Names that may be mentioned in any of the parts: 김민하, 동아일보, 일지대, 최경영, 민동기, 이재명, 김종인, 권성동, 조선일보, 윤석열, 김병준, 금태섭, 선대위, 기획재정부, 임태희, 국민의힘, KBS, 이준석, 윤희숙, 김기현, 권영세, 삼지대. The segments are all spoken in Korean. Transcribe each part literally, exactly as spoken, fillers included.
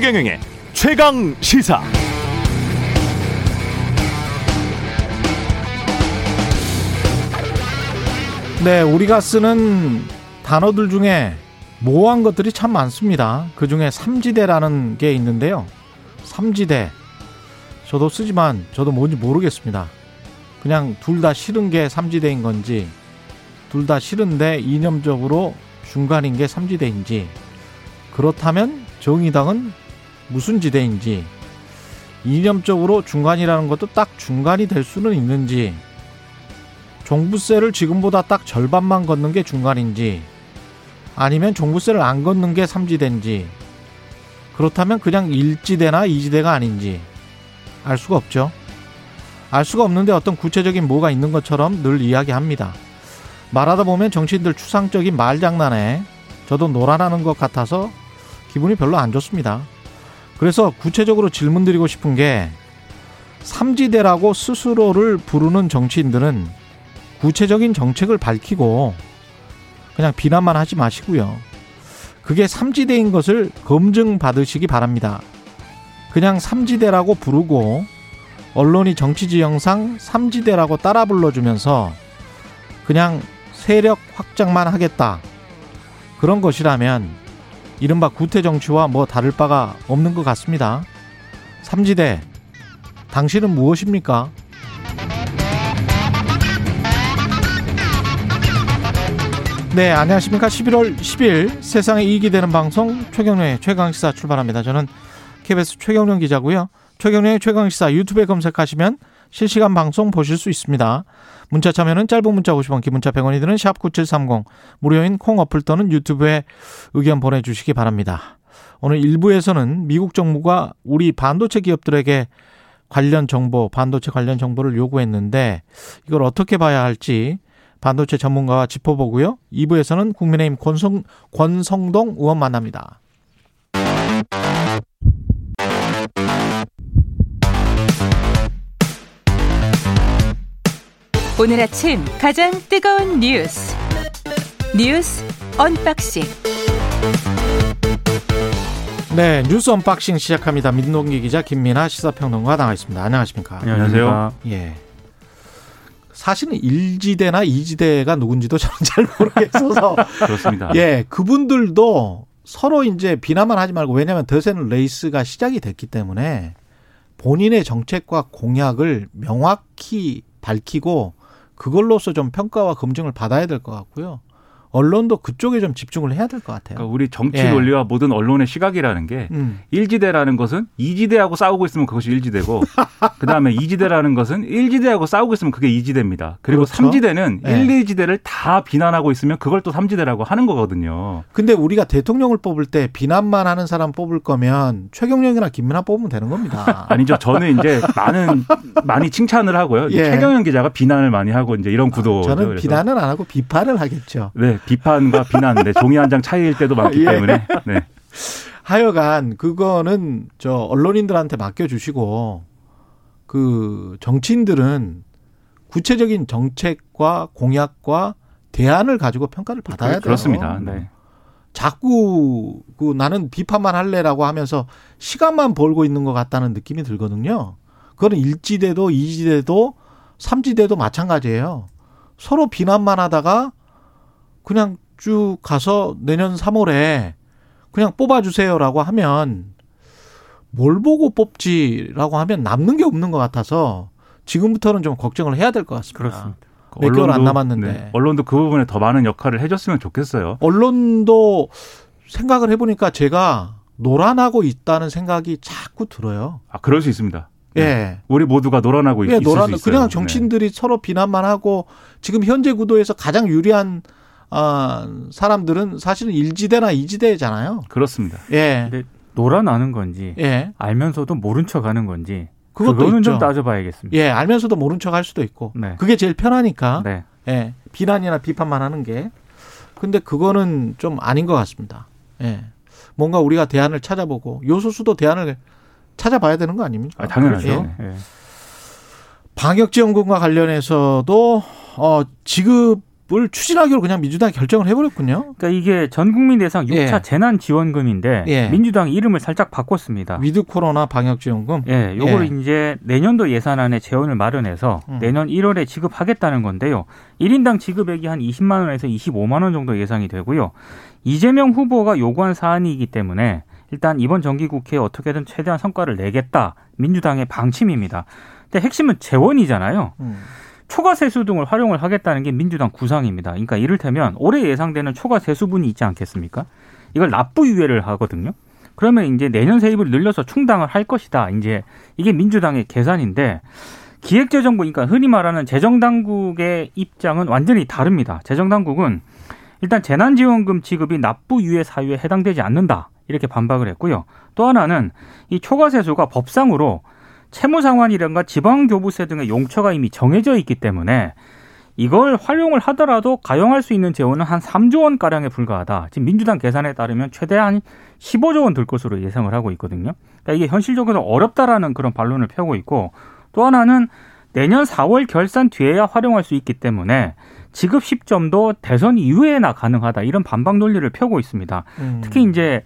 최경영의 최강시사. 네, 우리가 쓰는 단어들 중에 모호한 것들이 참 많습니다. 그중에 삼지대라는 게 있는데요, 삼지대 저도 쓰지만 저도 뭔지 모르겠습니다. 그냥 둘 다 싫은 게 삼지대인 건지, 둘 다 싫은데 이념적으로 중간인 게 삼지대인지, 그렇다면 정의당은 무슨 지대인지, 이념적으로 중간이라는 것도 딱 중간이 될 수는 있는지, 종부세를 지금보다 딱 절반만 걷는 게 중간인지, 아니면 종부세를 안 걷는 게 삼지대인지, 그렇다면 그냥 일지대나 이지대가 아닌지 알 수가 없죠. 알 수가 없는데 어떤 구체적인 뭐가 있는 것처럼 늘 이야기합니다. 말하다 보면 정치인들 추상적인 말장난에 저도 놀아나는 것 같아서 기분이 별로 안 좋습니다. 그래서 구체적으로 질문드리고 싶은 게, 삼지대라고 스스로를 부르는 정치인들은 구체적인 정책을 밝히고 그냥 비난만 하지 마시고요, 그게 삼지대인 것을 검증받으시기 바랍니다. 그냥 삼지대라고 부르고 언론이 정치지형상 삼지대라고 따라 불러주면서 그냥 세력 확장만 하겠다, 그런 것이라면 이른바 구태정치와 뭐 다를 바가 없는 것 같습니다. 삼지대, 당신은 무엇입니까? 네, 안녕하십니까. 십일월 십일 세상에 이익이 되는 방송 최경영의 최강시사 출발합니다. 저는 케이비에스 최경영 기자고요. 최경영의 최강시사 유튜브에 검색하시면 실시간 방송 보실 수 있습니다. 문자 참여는 짧은 문자 오십 원, 긴 문자 백 원이 드는 샵 구칠삼공, 무료인 콩 어플 또는 유튜브에 의견 보내주시기 바랍니다. 오늘 일 부에서는 미국 정부가 우리 반도체 기업들에게 관련 정보, 반도체 관련 정보를 요구했는데 이걸 어떻게 봐야 할지 반도체 전문가와 짚어보고요. 이 부에서는 국민의힘 권성, 권성동 의원 만납니다. 오늘 아침 가장 뜨거운 뉴스, 뉴스 언박싱. 네, 뉴스 언박싱 시작합니다. 민동기 기자, 김민하 시사평론가 나와 있습니다. 안녕하십니까? 안녕하세요. 예. 사실은 일지대나 이지대가 누군지도 저는 잘 모르겠어서. 그렇습니다. 예, 그분들도 서로 이제 비난만 하지 말고, 왜냐하면 대세는 레이스가 시작이 됐기 때문에 본인의 정책과 공약을 명확히 밝히고 그걸로서 좀 평가와 검증을 받아야 될 것 같고요. 언론도 그쪽에 좀 집중을 해야 될 것 같아요. 그러니까 우리 정치 논리와 예. 모든 언론의 시각이라는 게 음. 일지대라는 것은 이지대하고 싸우고 있으면 그것이 일지대고 그다음에 이지대라는 것은 일지대하고 싸우고 있으면 그게 이지대입니다. 그리고 그렇죠? 삼지대는 예. 일, 이지대를 다 비난하고 있으면 그걸 또 삼지대라고 하는 거거든요. 근데 우리가 대통령을 뽑을 때 비난만 하는 사람 뽑을 거면 최경영이나 김민하 뽑으면 되는 겁니다. 아니죠. 저는 이제 많은, 많이 칭찬을 하고요. 예. 최경영 기자가 비난을 많이 하고 이제 이런 구도. 저는 그래서. 비난은 안 하고 비판을 하겠죠. 네, 비판과 비난, 네, 종이 한 장 차이일 때도 많기 때문에. 네. 하여간 그거는 저 언론인들한테 맡겨주시고, 그 정치인들은 구체적인 정책과 공약과 대안을 가지고 평가를 받아야 돼요. 그렇습니다. 네. 자꾸 그 나는 비판만 할래라고 하면서 시간만 벌고 있는 것 같다는 느낌이 들거든요. 그건 일지대도 이지대도 삼지대도 마찬가지예요. 서로 비난만 하다가 그냥 쭉 가서 내년 삼월에 그냥 뽑아주세요라고 하면, 뭘 보고 뽑지라고 하면 남는 게 없는 것 같아서 지금부터는 좀 걱정을 해야 될 것 같습니다. 그렇습니다. 몇 언론도, 개월 안 남았는데. 네. 언론도 그 부분에 더 많은 역할을 해줬으면 좋겠어요. 언론도 생각을 해보니까 제가 노란하고 있다는 생각이 자꾸 들어요. 아, 그럴 수 있습니다. 네. 예, 우리 모두가 노란하고 예, 있을 노란, 수 있어요. 그냥 정치인들이 네. 서로 비난만 하고 지금 현재 구도에서 가장 유리한 아, 사람들은 사실은 일지대나 이지대잖아요. 그렇습니다. 예. 근데 놀아나는 건지, 예. 알면서도 모른 척 하는 건지, 그거는 좀 따져봐야겠습니다. 예, 알면서도 모른 척 할 수도 있고, 네. 그게 제일 편하니까, 네. 예. 비난이나 비판만 하는 게. 근데 그거는 좀 아닌 것 같습니다. 예. 뭔가 우리가 대안을 찾아보고, 요소수도 대안을 찾아봐야 되는 거 아닙니까? 아, 당연하죠. 예. 예. 방역지원금과 관련해서도, 어, 지급 뭘 추진하기로 그냥 민주당이 결정을 해버렸군요. 그러니까 이게 전국민 대상 육 차 예. 재난지원금인데 예. 민주당 이름을 살짝 바꿨습니다. 위드 코로나 방역지원금. 예, 요거를 예. 이제 내년도 예산안에 재원을 마련해서 음. 내년 일월에 지급하겠다는 건데요. 일 인당 지급액이 한 이십만 원에서 이십오만 원 정도 예상이 되고요. 이재명 후보가 요구한 사안이기 때문에 일단 이번 정기국회에 어떻게든 최대한 성과를 내겠다. 민주당의 방침입니다. 근데 핵심은 재원이잖아요. 음. 초과 세수 등을 활용을 하겠다는 게 민주당 구상입니다. 그러니까 이를테면 올해 예상되는 초과 세수분이 있지 않겠습니까? 이걸 납부 유예를 하거든요. 그러면 이제 내년 세입을 늘려서 충당을 할 것이다. 이제 이게 민주당의 계산인데 기획재정부, 그러니까 흔히 말하는 재정당국의 입장은 완전히 다릅니다. 재정당국은 일단 재난지원금 지급이 납부 유예 사유에 해당되지 않는다. 이렇게 반박을 했고요. 또 하나는 이 초과 세수가 법상으로 채무상환이란가 지방교부세 등의 용처가 이미 정해져 있기 때문에 이걸 활용을 하더라도 가용할 수 있는 재원은 한 삼조 원가량에 불과하다. 지금 민주당 계산에 따르면 최대한 십오조 원 들 것으로 예상을 하고 있거든요. 그러니까 이게 현실적으로 어렵다라는 그런 반론을 펴고 있고, 또 하나는 내년 사월 결산 뒤에야 활용할 수 있기 때문에 지급 시점도 대선 이후에나 가능하다. 이런 반박 논리를 펴고 있습니다. 음. 특히 이제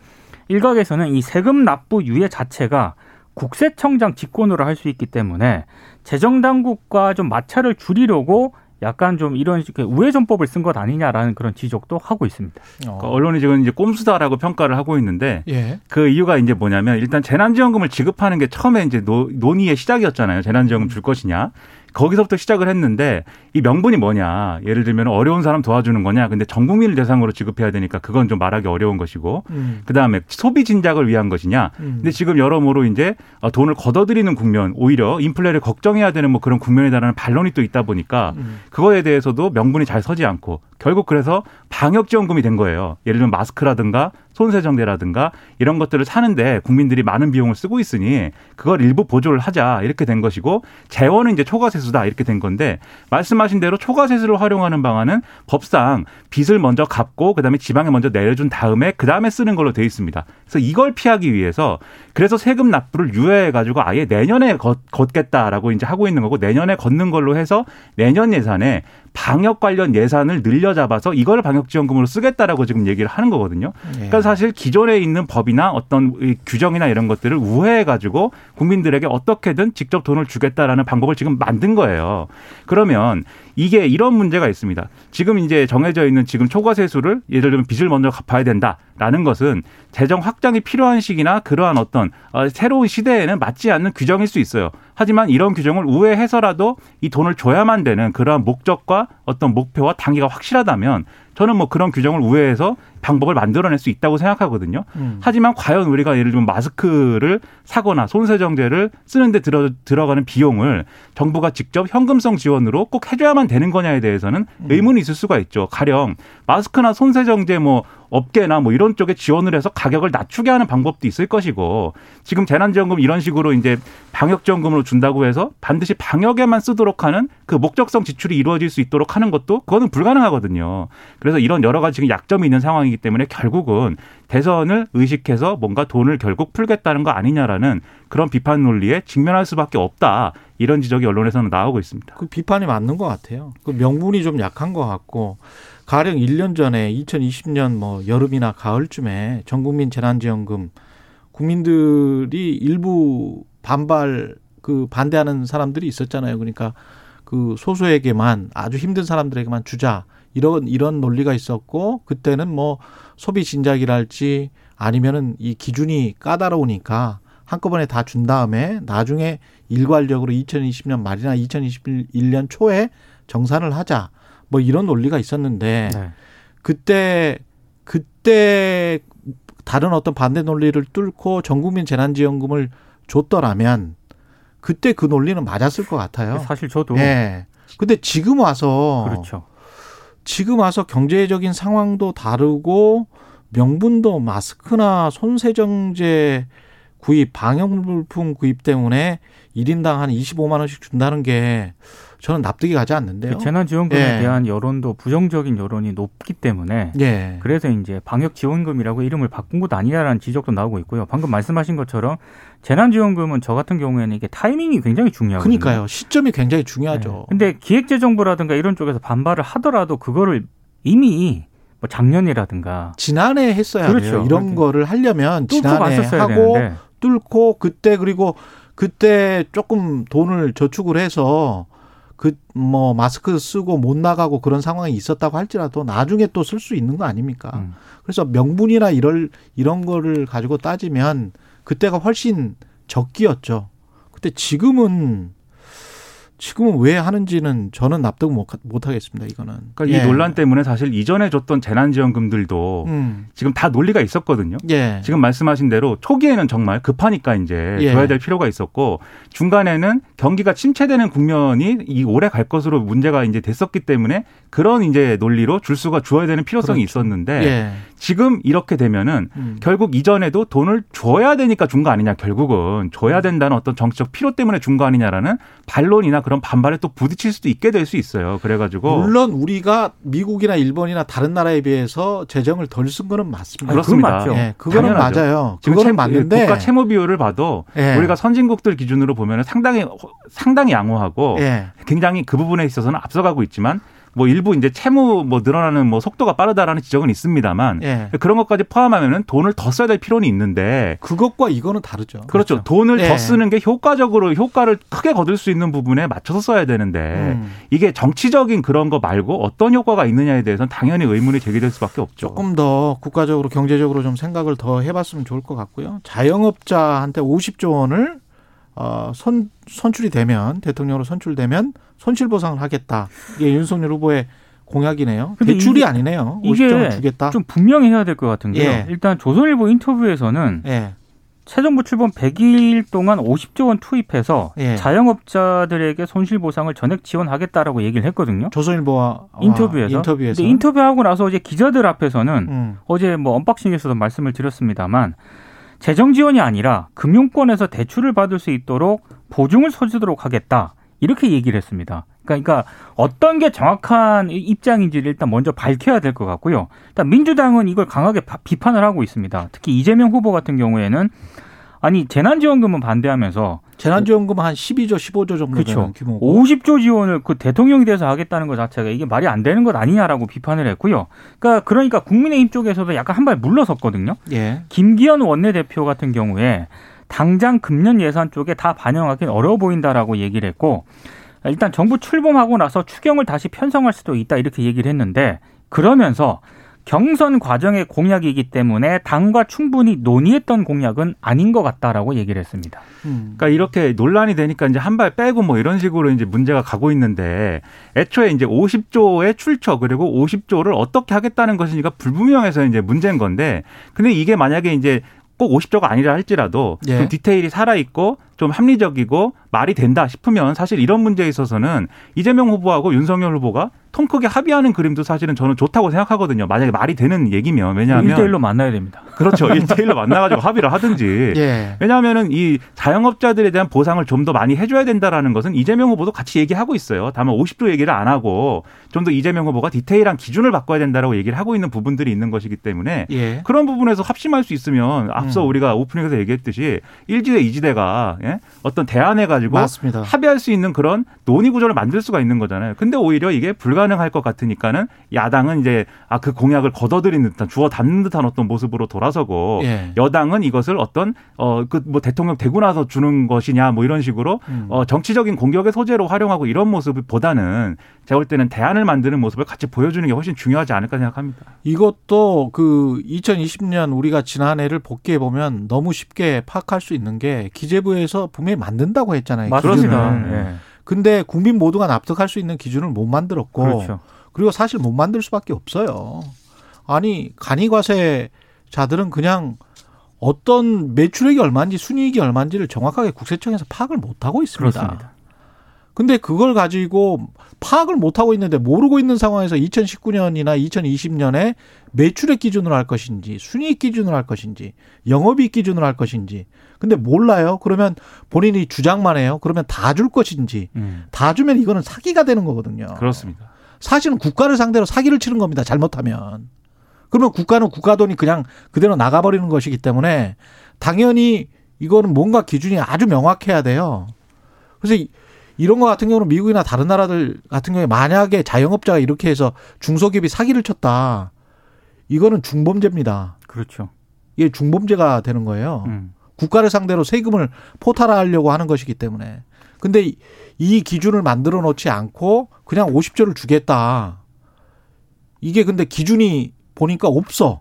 일각에서는 이 세금 납부 유예 자체가 국세청장 직권으로 할 수 있기 때문에 재정당국과 좀 마찰을 줄이려고 약간 좀 이런 우회전법을 쓴 것 아니냐라는 그런 지적도 하고 있습니다. 어. 그러니까 언론이 지금 이제 꼼수다라고 평가를 하고 있는데 예. 그 이유가 이제 뭐냐면 일단 재난지원금을 지급하는 게 처음에 이제 노, 논의의 시작이었잖아요. 재난지원금 줄 것이냐. 거기서부터 시작을 했는데 이 명분이 뭐냐. 예를 들면 어려운 사람 도와주는 거냐. 근데 전 국민을 대상으로 지급해야 되니까 그건 좀 말하기 어려운 것이고 음. 그다음에 소비 진작을 위한 것이냐. 음. 근데 지금 여러모로 이제 돈을 걷어들이는 국면, 오히려 인플레를 걱정해야 되는 뭐 그런 국면에 달하는 반론이 또 있다 보니까 음. 그거에 대해서도 명분이 잘 서지 않고 결국 그래서 방역지원금이 된 거예요. 예를 들면 마스크라든가 손세정제라든가 이런 것들을 사는데 국민들이 많은 비용을 쓰고 있으니 그걸 일부 보조를 하자 이렇게 된 것이고, 재원은 이제 초과세수다 이렇게 된 건데, 말씀하신 대로 초과세수를 활용하는 방안은 법상 빚을 먼저 갚고 그다음에 지방에 먼저 내려준 다음에 그다음에 쓰는 걸로 돼 있습니다. 그래서 이걸 피하기 위해서 그래서 세금 납부를 유예해가지고 아예 내년에 걷겠다라고 이제 하고 있는 거고, 내년에 걷는 걸로 해서 내년 예산에 방역 관련 예산을 늘려잡아서 이걸 방역지원금으로 쓰겠다라고 지금 얘기를 하는 거거든요. 그러니까 사실 기존에 있는 법이나 어떤 규정이나 이런 것들을 우회해가지고 국민들에게 어떻게든 직접 돈을 주겠다라는 방법을 지금 만든 거예요. 그러면 이게 이런 문제가 있습니다. 지금 이제 정해져 있는 지금 초과세수를 예를 들면 빚을 먼저 갚아야 된다라는 것은 재정 확장이 필요한 시기나 그러한 어떤 새로운 시대에는 맞지 않는 규정일 수 있어요. 하지만 이런 규정을 우회해서라도 이 돈을 줘야만 되는 그러한 목적과 어떤 목표와 단계가 확실하다면 저는 뭐 그런 규정을 우회해서 방법을 만들어낼 수 있다고 생각하거든요. 음. 하지만 과연 우리가 예를 들면 마스크를 사거나 손세정제를 쓰는데 들어, 들어가는 비용을 정부가 직접 현금성 지원으로 꼭 해줘야만 되는 거냐에 대해서는 음. 의문이 있을 수가 있죠. 가령 마스크나 손세정제 뭐 업계나 뭐 이런 쪽에 지원을 해서 가격을 낮추게 하는 방법도 있을 것이고, 지금 재난지원금 이런 식으로 이제 방역지원금으로 준다고 해서 반드시 방역에만 쓰도록 하는 그 목적성 지출이 이루어질 수 있도록 하는 것도 그거는 불가능하거든요. 그래서 이런 여러 가지 지금 약점이 있는 상황이기 때문에 결국은 대선을 의식해서 뭔가 돈을 결국 풀겠다는 거 아니냐라는 그런 비판 논리에 직면할 수밖에 없다. 이런 지적이 언론에서는 나오고 있습니다. 그 비판이 맞는 것 같아요. 그 명분이 좀 약한 것 같고, 가령 일 년 전에 이천이십 년 뭐 여름이나 가을쯤에 전국민 재난지원금 국민들이 일부 반발 그 반대하는 사람들이 있었잖아요. 그러니까 그 소수에게만, 아주 힘든 사람들에게만 주자 이런 이런 논리가 있었고, 그때는 뭐 소비 진작이랄지 아니면은 이 기준이 까다로우니까 한꺼번에 다 준 다음에 나중에 일괄적으로 이천이십 년 말이나 이천이십일 년 초에 정산을 하자 뭐 이런 논리가 있었는데 네. 그때 그때 다른 어떤 반대 논리를 뚫고 전국민 재난지원금을 줬더라면 그때 그 논리는 맞았을 것 같아요. 사실 저도. 예. 근데 지금 와서 그렇죠. 지금 와서 경제적인 상황도 다르고 명분도 마스크나 손세정제 구입, 방역물품 구입 때문에 일 인당 한 이십오만 원씩 준다는 게 저는 납득이 가지 않는데요. 재난지원금에 예. 대한 여론도 부정적인 여론이 높기 때문에 예. 그래서 이제 방역지원금이라고 이름을 바꾼 것도 아니냐라는 지적도 나오고 있고요. 방금 말씀하신 것처럼 재난지원금은 저 같은 경우에는 이게 타이밍이 굉장히 중요하거든요. 그러니까요. 시점이 굉장히 중요하죠. 그런데 네. 기획재정부라든가 이런 쪽에서 반발을 하더라도 그거를 이미 뭐 작년이라든가 지난해 했어야 그렇죠. 돼요. 이런 그렇죠. 거를 하려면 지난해 하고 되는데. 뚫고 그때 그리고 그때 조금 돈을 저축을 해서 그 뭐 마스크 쓰고 못 나가고 그런 상황이 있었다고 할지라도 나중에 또 쓸 수 있는 거 아닙니까? 음. 그래서 명분이나 이럴 이런 거를 가지고 따지면 그때가 훨씬 적기였죠. 그때 지금은 지금은 왜 하는지는 저는 납득 못, 못 하겠습니다. 이거는 그러니까 예. 이 논란 때문에 사실 이전에 줬던 재난지원금들도 음. 지금 다 논리가 있었거든요. 예. 지금 말씀하신 대로 초기에는 정말 급하니까 이제 예. 줘야 될 필요가 있었고 중간에는 경기가 침체되는 국면이 이 오래 갈 것으로 문제가 이제 됐었기 때문에 그런 이제 논리로 줄 수가 줘야 되는 필요성이 그렇죠. 있었는데 예. 지금 이렇게 되면은 음. 결국 이전에도 돈을 줘야 되니까 준 거 아니냐 결국은 줘야 된다는 어떤 정치적 필요 때문에 준 거 아니냐라는 반론이나 그런 반발에 또 부딪힐 수도 있게 될 수 있어요. 그래가지고 물론 우리가 미국이나 일본이나 다른 나라에 비해서 재정을 덜 쓴 거는 맞습니다. 그렇습니다. 그건 맞죠. 예, 그거는 맞아요. 지금 채, 맞는데 국가 채무 비율을 봐도 예. 우리가 선진국들 기준으로 보면 상당히 상당히 양호하고 예. 굉장히 그 부분에 있어서는 앞서가고 있지만. 뭐 일부 이제 채무 뭐 늘어나는 뭐 속도가 빠르다라는 지적은 있습니다만 예. 그런 것까지 포함하면은 돈을 더 써야 될 필요는 있는데 그것과 이거는 다르죠. 그렇죠. 그렇죠. 돈을 예. 더 쓰는 게 효과적으로 효과를 크게 거둘 수 있는 부분에 맞춰서 써야 되는데 음. 이게 정치적인 그런 거 말고 어떤 효과가 있느냐에 대해서는 당연히 의문이 제기될 수밖에 없죠. 조금 더 국가적으로 경제적으로 좀 생각을 더 해봤으면 좋을 것 같고요. 자영업자한테 오십조 원을 어, 선, 선출이 되면 대통령으로 선출되면 손실보상을 하겠다. 이게 윤석열 후보의 공약이네요. 대출이 이게, 아니네요. 오십조 원 주겠다. 좀 분명히 해야 될 것 같은 게요. 예. 일단 조선일보 인터뷰에서는 예. 새 정부 출범 백일 동안 오십조 원 투입해서 예. 자영업자들에게 손실보상을 전액 지원하겠다라고 얘기를 했거든요. 조선일보와 인터뷰에서. 아, 인터뷰에서. 근데 인터뷰하고 나서 이제 기자들 앞에서는 음. 어제 뭐 언박싱에서도 말씀을 드렸습니다만 재정 지원이 아니라 금융권에서 대출을 받을 수 있도록 보증을 서주도록 하겠다. 이렇게 얘기를 했습니다. 그러니까 어떤 게 정확한 입장인지를 일단 먼저 밝혀야 될 것 같고요. 일단 민주당은 이걸 강하게 비판을 하고 있습니다. 특히 이재명 후보 같은 경우에는 아니 재난지원금은 반대하면서 재난지원금 한 십이조, 십오조 정도 그렇죠. 되는 규모고 오십조 지원을 그 대통령이 돼서 하겠다는 것 자체가 이게 말이 안 되는 것 아니냐라고 비판을 했고요. 그러니까 그러니까 국민의힘 쪽에서도 약간 한 발 물러섰거든요. 예. 김기현 원내대표 같은 경우에 당장 금년 예산 쪽에 다 반영하기는 어려워 보인다라고 얘기를 했고 일단 정부 출범하고 나서 추경을 다시 편성할 수도 있다 이렇게 얘기를 했는데 그러면서 경선 과정의 공약이기 때문에 당과 충분히 논의했던 공약은 아닌 것 같다라고 얘기를 했습니다. 음. 그러니까 이렇게 논란이 되니까 이제 한 발 빼고 뭐 이런 식으로 이제 문제가 가고 있는데 애초에 이제 오십 조의 출처 그리고 오십 조를 어떻게 하겠다는 것이니까 불분명해서 이제 문제인 건데 근데 이게 만약에 이제 꼭 오십 조가 아니라 할지라도 예. 좀 디테일이 살아있고 좀 합리적이고 말이 된다 싶으면 사실 이런 문제에 있어서는 이재명 후보하고 윤석열 후보가 통 크게 합의하는 그림도 사실은 저는 좋다고 생각하거든요. 만약에 말이 되는 얘기면. 왜냐하면. 일대일로 만나야 됩니다. 그렇죠. 일대일로 만나가지고 합의를 하든지. 예. 왜냐하면은 이 자영업자들에 대한 보상을 좀 더 많이 해줘야 된다라는 것은 이재명 후보도 같이 얘기하고 있어요. 다만 오십 조 얘기를 안 하고 좀 더 이재명 후보가 디테일한 기준을 바꿔야 된다라고 얘기를 하고 있는 부분들이 있는 것이기 때문에 예. 그런 부분에서 합심할 수 있으면 앞서 음. 우리가 오프닝에서 얘기했듯이 일지대, 이지대가 예? 어떤 대안해 가지고 합의할 수 있는 그런 논의 구조를 만들 수가 있는 거잖아요. 근데 오히려 이게 불가능할 것 같으니까는 야당은 이제 아, 그 공약을 걷어들인 듯한 주워 담는 듯한 어떤 모습으로 돌아서고 예. 여당은 이것을 어떤 어, 그 뭐 대통령 되고 나서 주는 것이냐 뭐 이런 식으로 음. 어, 정치적인 공격의 소재로 활용하고 이런 모습보다는 제가 볼 때는 대안을 만드는 모습을 같이 보여주는 게 훨씬 중요하지 않을까 생각합니다. 이것도 그 이천이십 년 우리가 지난해를 복기해 보면 너무 쉽게 파악할 수 있는 게 기재부에서 분명히 만든다고 했잖아요. 맞습니다. 그런데 예. 국민 모두가 납득할 수 있는 기준을 못 만들었고 그렇죠. 그리고 사실 못 만들 수밖에 없어요. 아니 간이과세자들은 그냥 어떤 매출액이 얼마인지 순이익이 얼마인지를 정확하게 국세청에서 파악을 못하고 있습니다. 그렇습니다. 근데 그걸 가지고 파악을 못하고 있는데 모르고 있는 상황에서 이천십구 년이나 이천이십 년에 매출액 기준으로 할 것인지 순이익 기준으로 할 것인지 영업이익 기준으로 할 것인지 근데 몰라요. 그러면 본인이 주장만 해요. 그러면 다 줄 것인지 음. 다 주면 이거는 사기가 되는 거거든요. 그렇습니다. 사실은 국가를 상대로 사기를 치는 겁니다. 잘못하면. 그러면 국가는 국가 돈이 그냥 그대로 나가버리는 것이기 때문에 당연히 이거는 뭔가 기준이 아주 명확해야 돼요. 그래서 이런 거 같은 경우는 미국이나 다른 나라들 같은 경우에 만약에 자영업자가 이렇게 해서 중소기업이 사기를 쳤다. 이거는 중범죄입니다. 그렇죠. 이게 중범죄가 되는 거예요. 음. 국가를 상대로 세금을 포탈하려고 하는 것이기 때문에. 근데 이 기준을 만들어 놓지 않고 그냥 오십 조를 주겠다. 이게 근데 기준이 보니까 없어.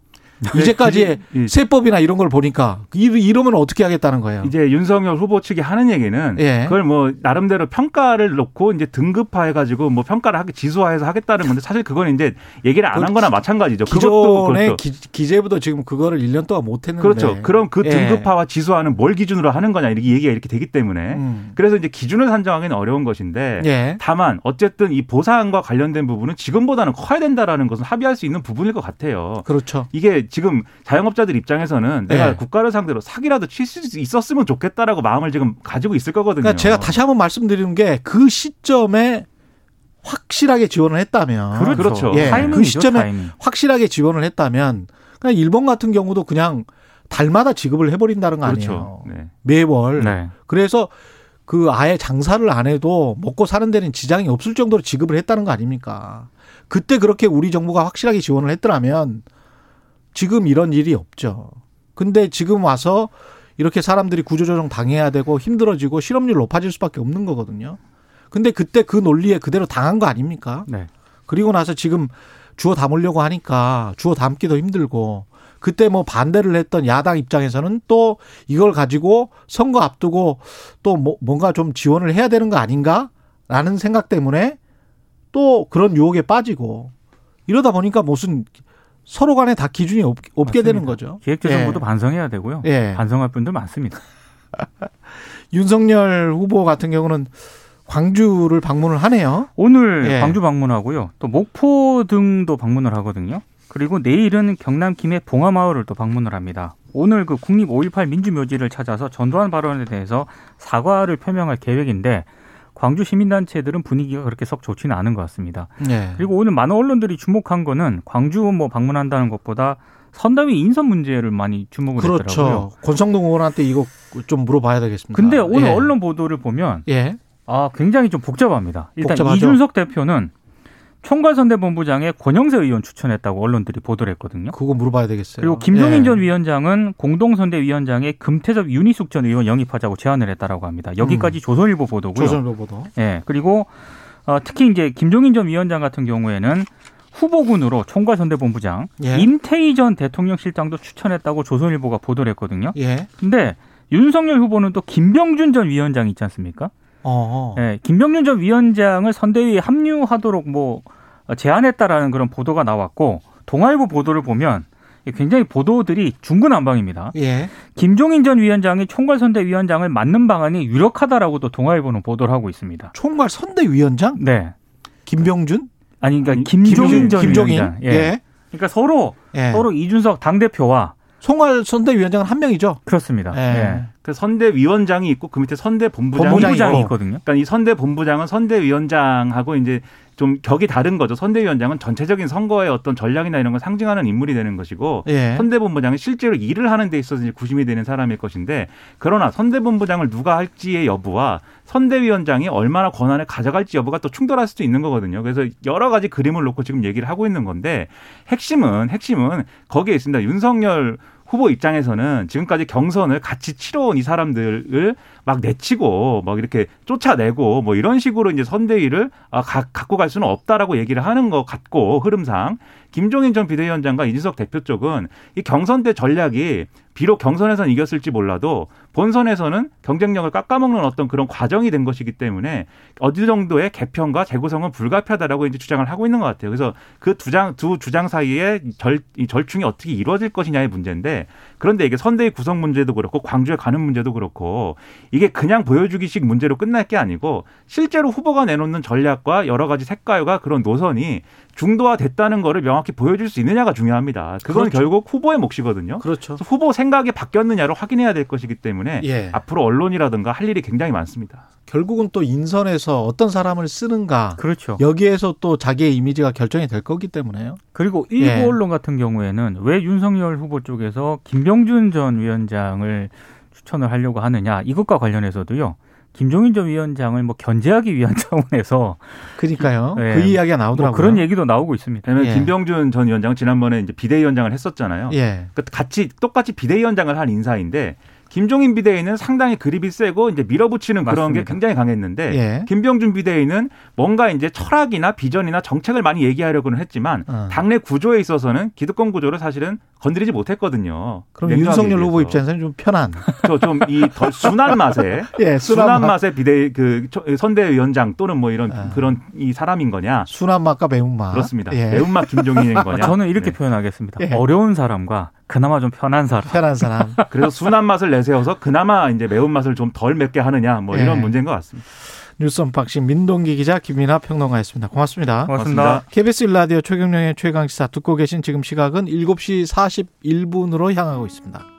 이제까지의 세법이나 이런 걸 보니까 이러면 어떻게 하겠다는 거예요. 이제 윤석열 후보 측이 하는 얘기는 예. 그걸 뭐 나름대로 평가를 놓고 이제 등급화해 가지고 뭐 평가를 하게 지수화해서 하겠다는 건데 사실 그건 이제 얘기를 안 한 거나 마찬가지죠. 그것도 기존의 기, 기재부도 지금 그거를 일 년 동안 못 했는데. 그렇죠. 그럼 그 등급화와 예. 지수화는 뭘 기준으로 하는 거냐 이렇게 얘기가 이렇게 되기 때문에 음. 그래서 이제 기준을 산정하기는 어려운 것인데 예. 다만 어쨌든 이 보상과 관련된 부분은 지금보다는 커야 된다라는 것은 합의할 수 있는 부분일 것 같아요. 그렇죠. 이게 지금 자영업자들 입장에서는 내가 네. 국가를 상대로 사기라도 칠 수 있었으면 좋겠다라고 마음을 지금 가지고 있을 거거든요. 그러니까 제가 다시 한번 말씀드리는 게 그 시점에 확실하게 지원을 했다면. 그렇죠. 그렇죠. 예. 타이밍이죠, 그 시점에 타이밍. 확실하게 지원을 했다면 그냥 일본 같은 경우도 그냥 달마다 지급을 해버린다는 거 아니에요. 그렇죠. 네. 매월. 네. 그래서 그 아예 장사를 안 해도 먹고 사는 데는 지장이 없을 정도로 지급을 했다는 거 아닙니까. 그때 그렇게 우리 정부가 확실하게 지원을 했더라면 지금 이런 일이 없죠. 근데 지금 와서 이렇게 사람들이 구조조정 당해야 되고 힘들어지고 실업률 높아질 수밖에 없는 거거든요. 근데 그때 그 논리에 그대로 당한 거 아닙니까? 네. 그리고 나서 지금 주워 담으려고 하니까 주워 담기도 힘들고 그때 뭐 반대를 했던 야당 입장에서는 또 이걸 가지고 선거 앞두고 또 뭐 뭔가 좀 지원을 해야 되는 거 아닌가라는 생각 때문에 또 그런 유혹에 빠지고 이러다 보니까 무슨 서로 간에 다 기준이 없, 없게 맞습니다. 되는 거죠. 기획재정부도 예. 반성해야 되고요. 예. 반성할 분들 많습니다. 윤석열 후보 같은 경우는 광주를 방문을 하네요. 오늘 예. 광주 방문하고요. 또 목포 등도 방문을 하거든요. 그리고 내일은 경남 김해 봉하마을을 또 방문을 합니다. 오늘 그 국립 오일팔 민주묘지를 찾아서 전두환 발언에 대해서 사과를 표명할 계획인데 광주 시민단체들은 분위기가 그렇게 썩 좋지는 않은 것 같습니다. 네. 그리고 오늘 많은 언론들이 주목한 거는 광주 뭐 방문한다는 것보다 선대위 인선 문제를 많이 주목을 그렇죠. 했더라고요. 그렇죠. 권성동 의원한테 이거 좀 물어봐야 되겠습니다. 근데 오늘 예. 언론 보도를 보면 예. 아 굉장히 좀 복잡합니다. 일단 복잡하죠. 이준석 대표는 총괄선대본부장에 권영세 의원 추천했다고 언론들이 보도를 했거든요. 그거 물어봐야 되겠어요. 그리고 김종인 예. 전 위원장은 공동선대위원장에 금태섭, 윤희숙 전 의원 영입하자고 제안을 했다라고 합니다. 여기까지 음. 조선일보 보도고요. 조선일보 보도. 예. 그리고 어, 특히 이제 김종인 전 위원장 같은 경우에는 후보군으로 총괄선대본부장 예. 임태희 전 대통령실장도 추천했다고 조선일보가 보도를 했거든요. 예. 근데 윤석열 후보는 또 김병준 전 위원장 있지 않습니까? 어. 네, 김병준 전 위원장을 선대위에 합류하도록 뭐 제안했다라는 그런 보도가 나왔고 동아일보 보도를 보면 굉장히 보도들이 중구난방입니다. 예. 김종인 전 위원장이 총괄선대위원장을 맡는 방안이 유력하다라고도 동아일보는 보도를 하고 있습니다. 총괄선대위원장? 네. 김병준? 아니 그러니까 김종인, 김종인 전 김종인? 위원장. 예. 예. 그러니까 서로 예. 서로 이준석 당대표와 총괄 선대위원장은 한 명이죠. 그렇습니다. 예. 예. 그 선대위원장이 있고 그 밑에 선대본부장이 본부장이 있거든요. 그러니까 이 선대본부장은 선대위원장하고 이제 좀 격이 다른 거죠. 선대위원장은 전체적인 선거의 어떤 전략이나 이런 걸 상징하는 인물이 되는 것이고 예. 선대본부장은 실제로 일을 하는 데 있어서 이제 구심이 되는 사람일 것인데 그러나 선대본부장을 누가 할지의 여부와 선대위원장이 얼마나 권한을 가져갈지 여부가 또 충돌할 수도 있는 거거든요. 그래서 여러 가지 그림을 놓고 지금 얘기를 하고 있는 건데 핵심은 핵심은 거기에 있습니다. 윤석열 후보 입장에서는 지금까지 경선을 같이 치러온 이 사람들을 막 내치고 막 이렇게 쫓아내고 뭐 이런 식으로 이제 선대위를 아, 가, 갖고 갈 수는 없다라고 얘기를 하는 것 같고 흐름상 김종인 전 비대위원장과 이준석 대표 쪽은 이 경선 때 전략이 비록 경선에서는 이겼을지 몰라도 본선에서는 경쟁력을 깎아먹는 어떤 그런 과정이 된 것이기 때문에 어느 정도의 개편과 재구성은 불가피하다라고 이제 주장을 하고 있는 것 같아요. 그래서 그 두 장, 두 주장 사이에 절, 이 절충이 어떻게 이루어질 것이냐의 문제인데, 그런데 이게 선대위 구성 문제도 그렇고 광주에 가는 문제도 그렇고 이게 그냥 보여주기식 문제로 끝날 게 아니고 실제로 후보가 내놓는 전략과 여러 가지 색깔과 그런 노선이 중도화됐다는 거를 명확히 보여줄 수 있느냐가 중요합니다. 그건 그렇죠. 결국 후보의 몫이거든요. 그렇죠. 후보 생각이 바뀌었느냐를 확인해야 될 것이기 때문에 예. 앞으로 언론이라든가 할 일이 굉장히 많습니다. 결국은 또 인선에서 어떤 사람을 쓰는가. 그렇죠. 여기에서 또 자기의 이미지가 결정이 될 거기 때문에요. 그리고 일부 예. 언론 같은 경우에는 왜 윤석열 후보 쪽에서 김병준 전 위원장을 추천을 하려고 하느냐. 이것과 관련해서도요. 김종인 전 위원장을 뭐 견제하기 위한 차원에서 그러니까요. 네. 그 이야기가 나오더라고요. 뭐 그런 얘기도 나오고 있습니다. 왜냐하면 예. 김병준 전 위원장 지난번에 이제 비대위원장을 했었잖아요. 예. 그러니까 같이 똑같이 비대위원장을 한 인사인데 김종인 비대위는 상당히 그립이 세고 이제 밀어붙이는 그런 맞습니다. 게 굉장히 강했는데 예. 김병준 비대위는 뭔가 이제 철학이나 비전이나 정책을 많이 얘기하려고는 했지만 어. 당내 구조에 있어서는 기득권 구조를 사실은 건드리지 못했거든요. 그럼 윤석열 후보 입장에서는 좀 편한, 저 좀 이 더 순한 맛에 예, 순한, 순한 맛의 비대위 그 선대위원장 또는 뭐 이런 아. 그런 이 사람인 거냐? 순한 맛과 매운 맛 그렇습니다. 예. 매운 맛 김종인인 거냐? 저는 이렇게 네. 표현하겠습니다. 예. 어려운 사람과 그나마 좀 편한 사람. 편한 사람. 그래서 순한 맛을 내세워서 그나마 이제 매운맛을 좀 덜 맵게 하느냐 뭐 이런 네. 문제인 것 같습니다. 뉴스 언박싱 민동기 기자, 김민하 평론가였습니다. 고맙습니다. 고맙습니다. 고맙습니다. 케이비에스 일 라디오 최경영의 최강시사 듣고 계신 지금 시각은 일곱 시 사십일 분으로 향하고 있습니다.